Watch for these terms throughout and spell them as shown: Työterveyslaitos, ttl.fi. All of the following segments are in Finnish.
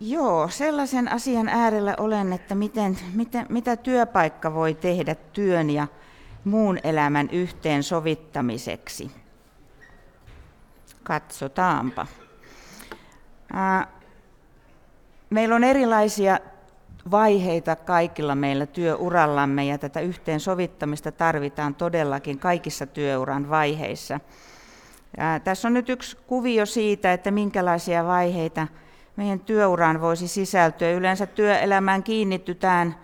Joo, sellaisen asian äärellä olen, että mitä työpaikka voi tehdä työn ja muun elämän yhteensovittamiseksi. Katsotaanpa. Meillä on erilaisia vaiheita kaikilla meillä työurallamme ja tätä yhteensovittamista tarvitaan todellakin kaikissa työuran vaiheissa. Tässä on nyt yksi kuvio siitä, että minkälaisia vaiheita meidän työuraan voisi sisältyä. Yleensä työelämään kiinnitytään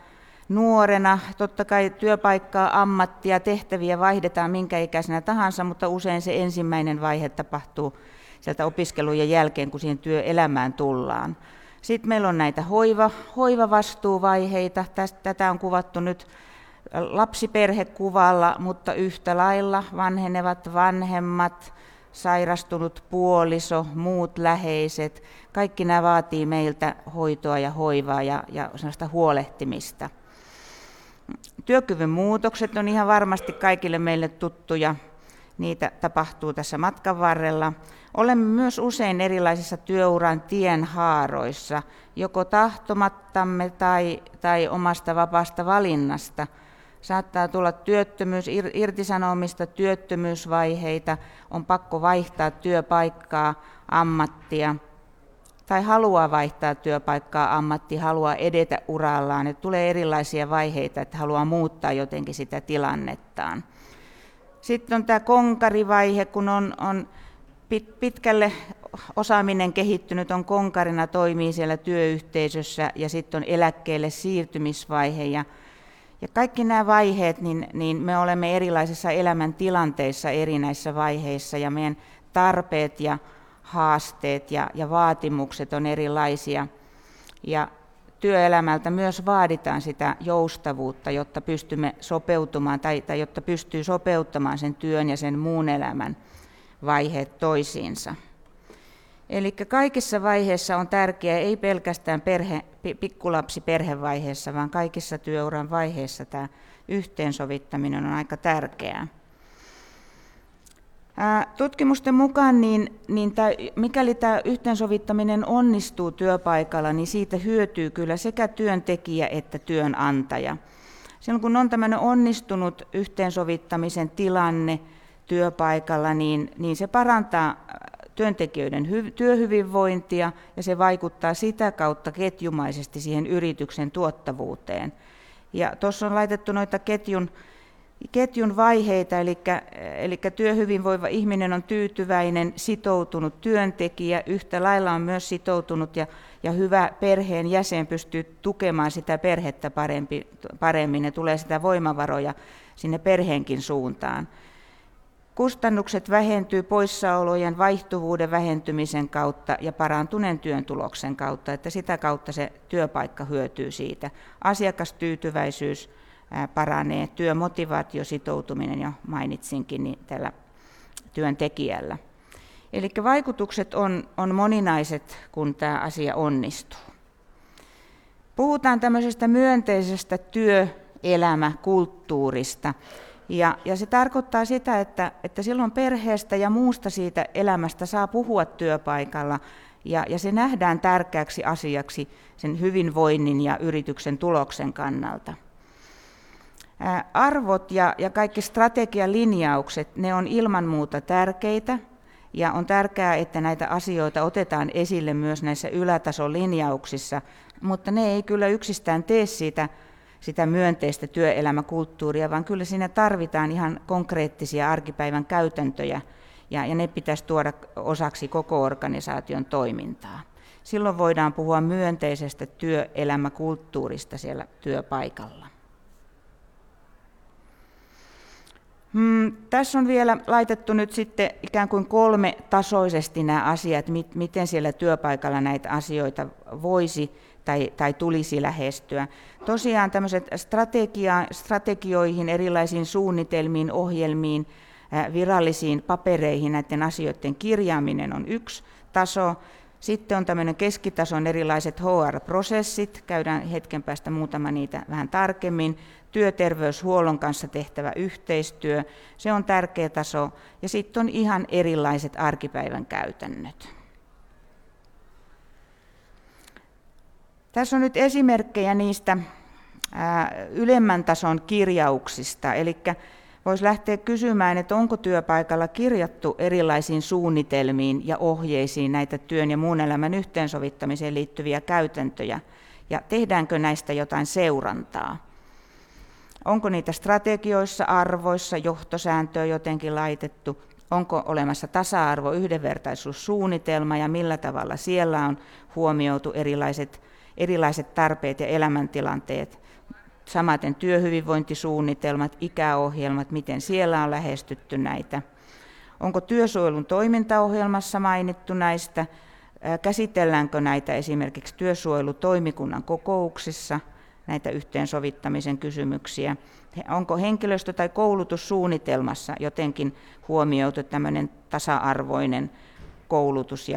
nuorena, totta kai työpaikkaa, ammattia, tehtäviä vaihdetaan minkä ikäisenä tahansa, mutta usein se ensimmäinen vaihe tapahtuu sieltä opiskelujen jälkeen, kun siihen työelämään tullaan. Sitten meillä on näitä hoivavastuuvaiheita, tätä on kuvattu nyt lapsiperhekuvalla, mutta yhtä lailla vanhenevat vanhemmat, sairastunut puoliso, muut läheiset, kaikki nämä vaatii meiltä hoitoa ja hoivaa ja sellaista huolehtimista. Työkyvyn muutokset on ihan varmasti kaikille meille tuttuja. Niitä tapahtuu tässä matkan varrella. Olemme myös usein erilaisissa työuran tienhaaroissa, joko tahtomattamme tai omasta vapaasta valinnasta. Saattaa tulla irtisanomista, työttömyysvaiheita, on pakko vaihtaa työpaikkaa, ammattia, tai haluaa vaihtaa työpaikkaa, ammattia, haluaa edetä urallaan. Että tulee erilaisia vaiheita, että haluaa muuttaa jotenkin sitä tilannettaan. Sitten on tämä konkarivaihe, kun on pitkälle osaaminen kehittynyt, on konkarina, toimii siellä työyhteisössä, ja sitten on eläkkeelle siirtymisvaihe. Ja kaikki nämä vaiheet, niin me olemme erilaisissa elämäntilanteissa eri näissä vaiheissa, ja meidän tarpeet ja haasteet ja vaatimukset on erilaisia. Ja työelämältä myös vaaditaan sitä joustavuutta, jotta pystymme sopeutumaan tai jotta pystyy sopeuttamaan sen työn ja sen muun elämän vaiheet toisiinsa. Eli kaikissa vaiheissa on tärkeää, ei pelkästään pikkulapsiperhevaiheessa, vaan kaikissa työuran vaiheissa tämä yhteensovittaminen on aika tärkeää. Tutkimusten mukaan, mikäli tämä yhteensovittaminen onnistuu työpaikalla, niin siitä hyötyy kyllä sekä työntekijä että työnantaja. Silloin kun on tämmöinen onnistunut yhteensovittamisen tilanne työpaikalla, niin se parantaa työntekijöiden työhyvinvointia ja se vaikuttaa sitä kautta ketjumaisesti siihen yrityksen tuottavuuteen. Ja tuossa on laitettu noita ketjun vaiheita, eli työhyvinvoiva ihminen on tyytyväinen, sitoutunut työntekijä, yhtä lailla on myös sitoutunut ja hyvä perheen jäsen pystyy tukemaan sitä perhettä paremmin ja tulee sitä voimavaroja sinne perheenkin suuntaan. Kustannukset vähentyy poissaolojen vaihtuvuuden vähentymisen kautta ja parantuneen työn tuloksen kautta, että sitä kautta se työpaikka hyötyy siitä. Asiakastyytyväisyys paranee, työmotivaatio, sitoutuminen jo mainitsinkin niin tällä työntekijällä. Eli vaikutukset on moninaiset, kun tämä asia onnistuu. Puhutaan tämmöisestä myönteisestä työelämäkulttuurista. Ja se tarkoittaa sitä, että silloin perheestä ja muusta siitä elämästä saa puhua työpaikalla, ja se nähdään tärkeäksi asiaksi sen hyvinvoinnin ja yrityksen tuloksen kannalta. Arvot ja kaikki strategialinjaukset, ne on ilman muuta tärkeitä, ja on tärkeää, että näitä asioita otetaan esille myös näissä ylätasolinjauksissa, mutta ne ei kyllä yksistään tee sitä myönteistä työelämäkulttuuria, vaan kyllä siinä tarvitaan ihan konkreettisia arkipäivän käytäntöjä, ja ne pitäisi tuoda osaksi koko organisaation toimintaa. Silloin voidaan puhua myönteisestä työelämäkulttuurista siellä työpaikalla. Tässä on vielä laitettu nyt sitten ikään kuin kolmetasoisesti nämä asiat, miten siellä työpaikalla näitä asioita voisi tai tulisi lähestyä. Tosiaan tämmöiset strategioihin, erilaisiin suunnitelmiin, ohjelmiin, virallisiin papereihin näiden asioiden kirjaaminen on yksi taso. Sitten on tämmöinen keskitason erilaiset HR-prosessit, käydään hetken päästä muutama niitä vähän tarkemmin. Työterveyshuollon kanssa tehtävä yhteistyö, se on tärkeä taso. Ja sitten on ihan erilaiset arkipäivän käytännöt. Tässä on nyt esimerkkejä niistä ylemmän tason kirjauksista, eli voisi lähteä kysymään, että onko työpaikalla kirjattu erilaisiin suunnitelmiin ja ohjeisiin näitä työn ja muun elämän yhteensovittamiseen liittyviä käytäntöjä, ja tehdäänkö näistä jotain seurantaa. Onko niitä strategioissa, arvoissa, johtosääntöön jotenkin laitettu, onko olemassa tasa-arvo, yhdenvertaisuussuunnitelma ja millä tavalla siellä on huomioitu erilaiset tarpeet ja elämäntilanteet. Samaten työhyvinvointisuunnitelmat, ikäohjelmat, miten siellä on lähestytty näitä. Onko työsuojelun toimintaohjelmassa mainittu näistä? Käsitelläänkö näitä esimerkiksi työsuojelutoimikunnan kokouksissa, näitä yhteensovittamisen kysymyksiä? Onko henkilöstö- tai koulutussuunnitelmassa jotenkin huomioitu tämmöinen tasa-arvoinen koulutus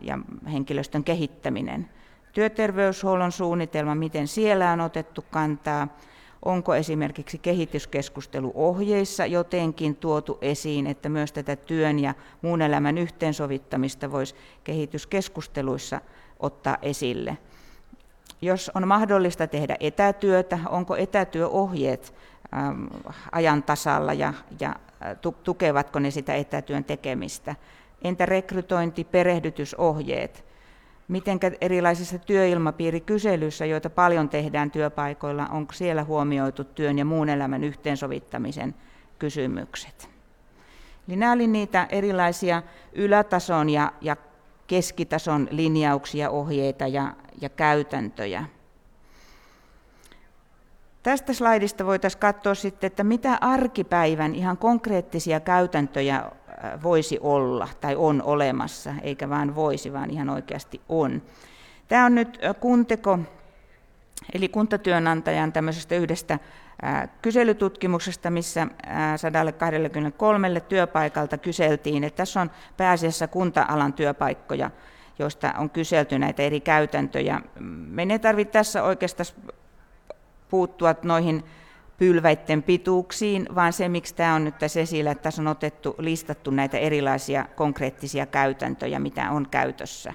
ja henkilöstön kehittäminen? Työterveyshuollon suunnitelma, miten siellä on otettu kantaa, onko esimerkiksi kehityskeskusteluohjeissa jotenkin tuotu esiin, että myös tätä työn ja muun elämän yhteensovittamista voisi kehityskeskusteluissa ottaa esille. Jos on mahdollista tehdä etätyötä, onko etätyöohjeet ajan tasalla ja tukevatko ne sitä etätyön tekemistä? Entä rekrytointi, perehdytysohjeet? Miten erilaisissa työilmapiirikyselyissä, joita paljon tehdään työpaikoilla, onko siellä huomioitu työn ja muun elämän yhteensovittamisen kysymykset? Eli nämä olivat niitä erilaisia ylätason ja keskitason linjauksia, ohjeita ja käytäntöjä. Tästä slaidista voitaisiin katsoa sitten, että mitä arkipäivän ihan konkreettisia käytäntöjä voisi olla tai on olemassa, eikä vain voisi, vaan ihan oikeasti on. Tämä on nyt Kunteko, eli kuntatyönantajan tämmöisestä yhdestä kyselytutkimuksesta, missä 123 työpaikalta kyseltiin, että tässä on pääasiassa kunta-alan työpaikkoja, joista on kyselty näitä eri käytäntöjä. Meidän ei tarvitse tässä oikeastaan puuttua noihin pylväitten pituuksiin, vaan se, miksi tämä on nyt tässä esillä, että tässä on listattu näitä erilaisia konkreettisia käytäntöjä, mitä on käytössä.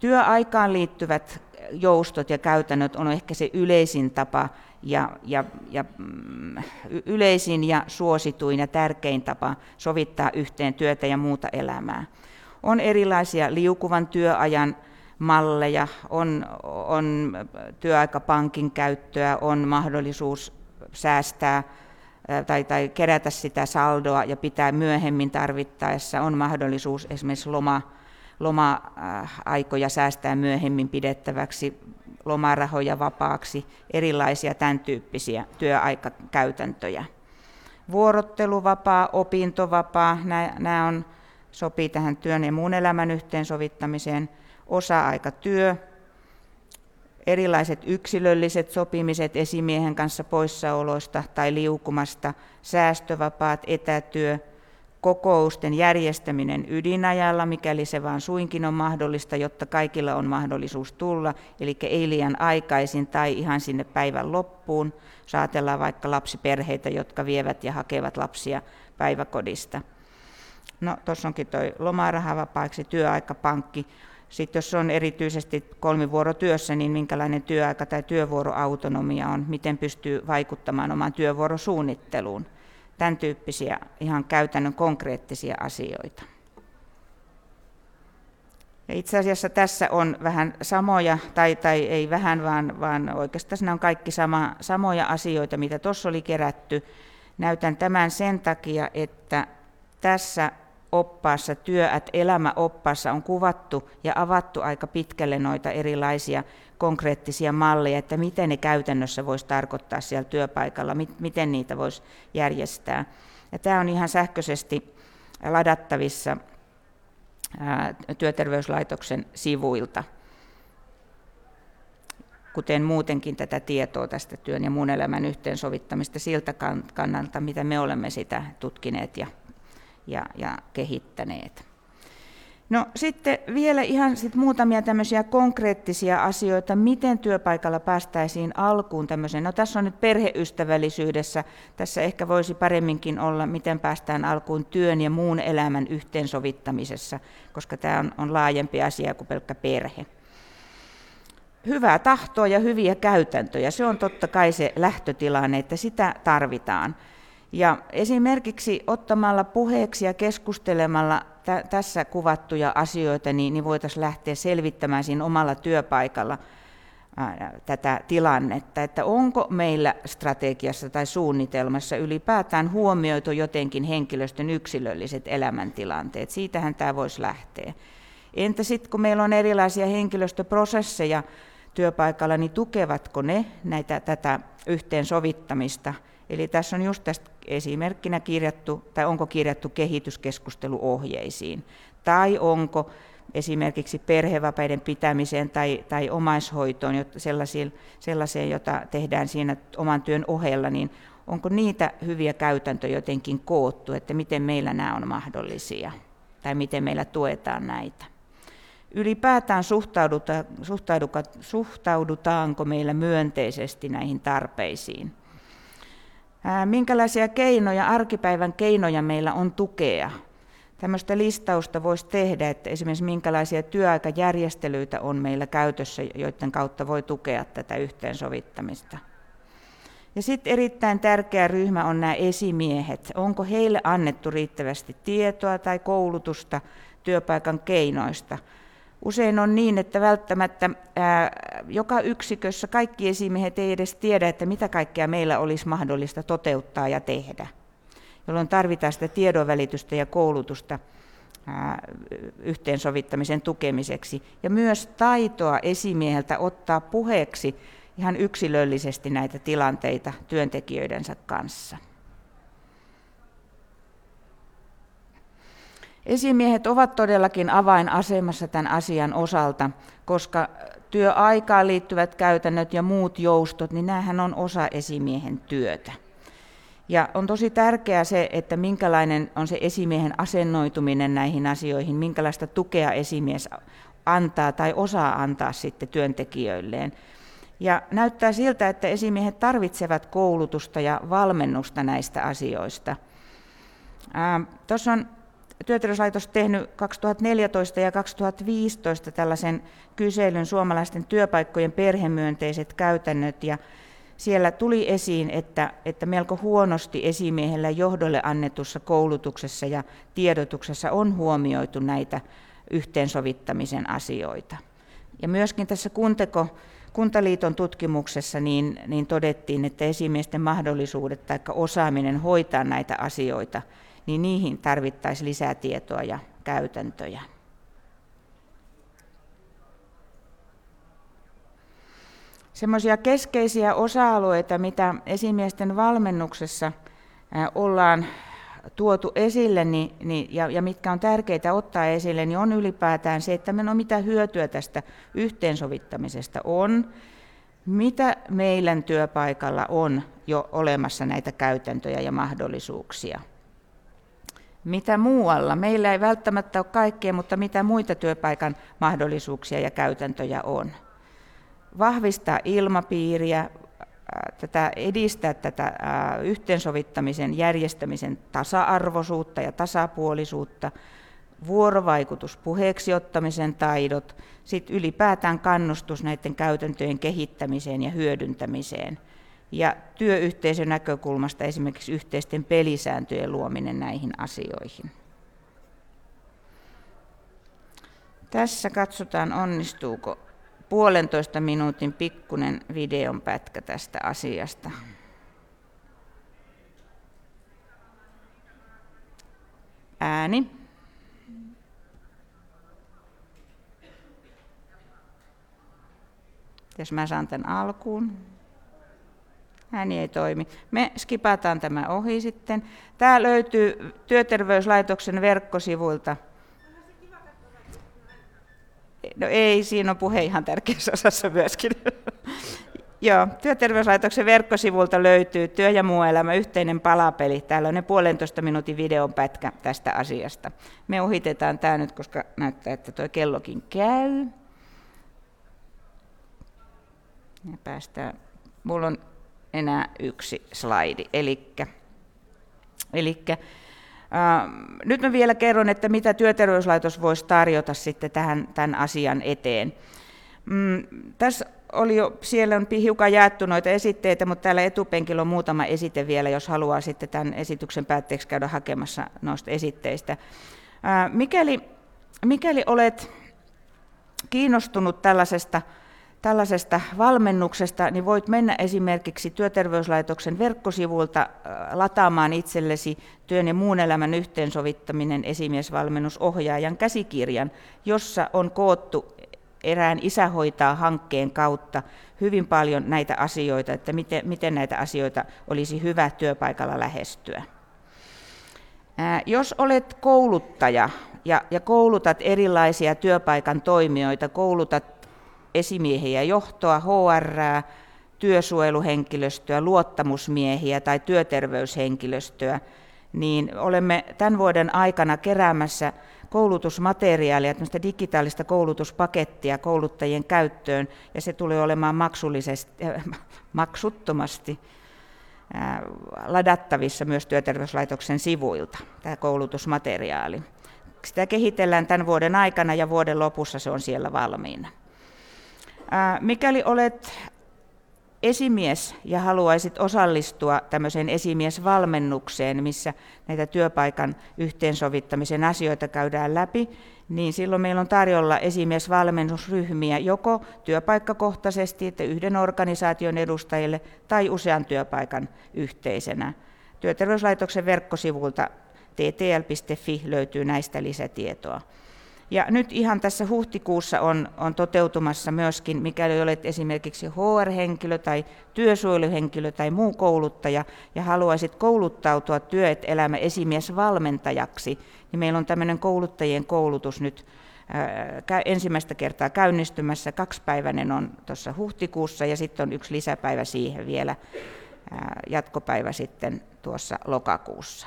Työaikaan liittyvät joustot ja käytännöt on ehkä se yleisin tapa yleisin ja suosituin ja tärkein tapa sovittaa yhteen työtä ja muuta elämää. On erilaisia liukuvan työajan malleja, on työaikapankin käyttöä, on mahdollisuus säästää tai kerätä sitä saldoa ja pitää myöhemmin tarvittaessa, on mahdollisuus esimerkiksi loma-aikoja säästää myöhemmin pidettäväksi, lomarahoja vapaaksi, erilaisia tämän tyyppisiä työaikakäytäntöjä. Vuorotteluvapaa, opintovapaa, nämä sopii tähän työn ja muun elämän yhteensovittamiseen. Osa-aikatyö, erilaiset yksilölliset sopimiset esimiehen kanssa poissaoloista tai liukumasta, säästövapaat, etätyö, kokousten järjestäminen ydinajalla, mikäli se vaan suinkin on mahdollista, jotta kaikilla on mahdollisuus tulla, eli ei liian aikaisin tai ihan sinne päivän loppuun. Saatellaan vaikka lapsiperheitä, jotka vievät ja hakevat lapsia päiväkodista. No, tuossa onkin tuo lomarahavapaaksi työaikapankki. Sitten jos on erityisesti kolmivuorotyössä, niin minkälainen työaika tai työvuoroautonomia on, miten pystyy vaikuttamaan omaan työvuorosuunnitteluun. Tämän tyyppisiä ihan käytännön konkreettisia asioita. Ja itse asiassa tässä on vähän samoja, tai ei vähän, vaan oikeastaan nämä on kaikki samoja asioita, mitä tuossa oli kerätty. Näytän tämän sen takia, että tässä oppaassa, Työelämä-oppaassa on kuvattu ja avattu aika pitkälle noita erilaisia konkreettisia malleja, että miten ne käytännössä voisi tarkoittaa siellä työpaikalla, miten niitä voisi järjestää. Ja tämä on ihan sähköisesti ladattavissa Työterveyslaitoksen sivuilta, kuten muutenkin tätä tietoa tästä työn ja muun elämän yhteensovittamista siltä kannalta, mitä me olemme sitä tutkineet ja kehittäneet. No sitten vielä ihan muutamia tämmöisiä konkreettisia asioita, miten työpaikalla päästäisiin alkuun tämmöiseen. No tässä on nyt perheystävällisyydessä, tässä ehkä voisi paremminkin olla, miten päästään alkuun työn ja muun elämän yhteensovittamisessa, koska tämä on laajempi asia kuin pelkkä perhe. hyvää tahtoa ja hyviä käytäntöjä. Se on totta kai se lähtötilanne, että sitä tarvitaan. Ja esimerkiksi ottamalla puheeksi ja keskustelemalla tässä kuvattuja asioita, niin voitaisiin lähteä selvittämään siinä omalla työpaikalla tätä tilannetta, että onko meillä strategiassa tai suunnitelmassa ylipäätään huomioitu jotenkin henkilöstön yksilölliset elämäntilanteet. Siitähän tämä voisi lähteä. Entä sitten, kun meillä on erilaisia henkilöstöprosesseja työpaikalla, niin tukevatko ne tätä yhteensovittamista? Eli tässä on just tästä esimerkkinä kirjattu, tai onko kirjattu kehityskeskusteluohjeisiin, tai onko esimerkiksi perhevapaiden pitämiseen tai omaishoitoon, sellaiseen, jota tehdään siinä oman työn ohella, niin onko niitä hyviä käytäntöjä jotenkin koottu, että miten meillä nämä on mahdollisia, tai miten meillä tuetaan näitä. Ylipäätään suhtaudutaanko meillä myönteisesti näihin tarpeisiin. Minkälaisia keinoja, arkipäivän keinoja meillä on tukea? Tämmöistä listausta voisi tehdä, että esimerkiksi minkälaisia työaikajärjestelyitä on meillä käytössä, joiden kautta voi tukea tätä yhteensovittamista. Ja sitten erittäin tärkeä ryhmä on nämä esimiehet. Onko heille annettu riittävästi tietoa tai koulutusta työpaikan keinoista? Usein on niin, että välttämättä joka yksikössä kaikki esimiehet ei edes tiedä, että mitä kaikkea meillä olisi mahdollista toteuttaa ja tehdä, jolloin tarvitaan sitä tiedonvälitystä ja koulutusta yhteensovittamisen tukemiseksi. Ja myös taitoa esimieheltä ottaa puheeksi ihan yksilöllisesti näitä tilanteita työntekijöidensä kanssa. Esimiehet ovat todellakin avainasemassa tämän asian osalta, koska työaikaan liittyvät käytännöt ja muut joustot, niin näähän on osa esimiehen työtä. Ja on tosi tärkeää se, että minkälainen on se esimiehen asennoituminen näihin asioihin, minkälaista tukea esimies antaa tai osaa antaa sitten työntekijöilleen. Ja näyttää siltä, että esimiehet tarvitsevat koulutusta ja valmennusta näistä asioista. Tuossa on Työterveyslaitos tehnyt 2014 ja 2015 tällaisen kyselyn suomalaisten työpaikkojen perhemyönteiset käytännöt, ja siellä tuli esiin, että melko huonosti esimiehellä johdolle annetussa koulutuksessa ja tiedotuksessa on huomioitu näitä yhteensovittamisen asioita. Ja myöskin tässä Kuntaliiton tutkimuksessa niin todettiin, että esimiesten mahdollisuudet tai osaaminen hoitaa näitä asioita, niin niihin tarvittaisiin lisää tietoa ja käytäntöjä. Semmoisia keskeisiä osa-alueita, mitä esimiesten valmennuksessa ollaan tuotu esille ja mitkä on tärkeitä ottaa esille, niin on ylipäätään se, että mitä hyötyä tästä yhteensovittamisesta on, mitä meidän työpaikalla on jo olemassa näitä käytäntöjä ja mahdollisuuksia. Mitä muualla? Meillä ei välttämättä ole kaikkea, mutta mitä muita työpaikan mahdollisuuksia ja käytäntöjä on. Vahvistaa ilmapiiriä, edistää tätä yhteensovittamisen järjestämisen tasa-arvoisuutta ja tasapuolisuutta, vuorovaikutus, puheeksi ottamisen taidot, sitten ylipäätään kannustus näiden käytäntöjen kehittämiseen ja hyödyntämiseen. Ja työyhteisön näkökulmasta esimerkiksi yhteisten pelisääntöjen luominen näihin asioihin. Tässä katsotaan, onnistuuko 1,5 minuutin pikkunen videon pätkä tästä asiasta. Ääni. Jos mä saan tämän alkuun. Ääni ei toimi. Me skipataan tämä ohi sitten. Tämä löytyy Työterveyslaitoksen verkkosivuilta. No ei, siinä on puhe ihan tärkeässä osassa myöskin. Joo, Työterveyslaitoksen verkkosivulta löytyy Työ ja muu elämä, yhteinen palapeli. Täällä on 1,5 minuutin videon pätkä tästä asiasta. Me ohitetaan tämä nyt, koska näyttää, että tuo kellokin käy. Ja päästään. Mulla on enää yksi slaidi. Elikkä nyt mä vielä kerron, että mitä Työterveyslaitos voisi tarjota sitten tämän asian eteen. Tässä oli jo, siellä on hiukan jaettu noita esitteitä, mutta täällä etupenkillä on muutama esite vielä, jos haluaa sitten tämän esityksen päätteeksi käydä hakemassa noista esitteistä. Mikäli olet kiinnostunut tällaisesta valmennuksesta, niin voit mennä esimerkiksi Työterveyslaitoksen verkkosivuilta lataamaan itsellesi työn ja muun elämän yhteensovittaminen esimiesvalmennusohjaajan käsikirjan, jossa on koottu erään Isä hoitaa -hankkeen kautta hyvin paljon näitä asioita, että miten näitä asioita olisi hyvä työpaikalla lähestyä. Jos olet kouluttaja ja koulutat erilaisia työpaikan toimijoita, koulutat esimiehiä, johtoa, HR:ää, työsuojeluhenkilöstöä, luottamusmiehiä tai työterveyshenkilöstöä, niin olemme tämän vuoden aikana keräämässä koulutusmateriaalia, tämmöistä digitaalista koulutuspakettia kouluttajien käyttöön, ja se tulee olemaan maksuttomasti ladattavissa myös Työterveyslaitoksen sivuilta, tämä koulutusmateriaali. Sitä kehitellään tämän vuoden aikana, ja vuoden lopussa se on siellä valmiina. Mikäli olet esimies ja haluaisit osallistua tämmöiseen esimiesvalmennukseen, missä näitä työpaikan yhteensovittamisen asioita käydään läpi, niin silloin meillä on tarjolla esimiesvalmennusryhmiä joko työpaikkakohtaisesti, että yhden organisaation edustajille tai usean työpaikan yhteisenä. Työterveyslaitoksen verkkosivulta ttl.fi löytyy näistä lisätietoa. Ja nyt ihan tässä huhtikuussa on toteutumassa myöskin, mikäli olet esimerkiksi HR-henkilö tai työsuojeluhenkilö tai muu kouluttaja ja haluaisit kouluttautua työelämä esimiesvalmentajaksi, niin meillä on tämmöinen kouluttajien koulutus nyt ensimmäistä kertaa käynnistymässä. 2-päiväinen on tuossa huhtikuussa ja sitten on 1 lisäpäivä siihen vielä, jatkopäivä sitten tuossa lokakuussa.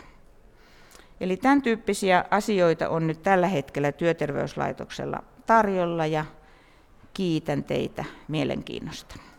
Eli tämän tyyppisiä asioita on nyt tällä hetkellä Työterveyslaitoksella tarjolla ja kiitän teitä mielenkiinnosta.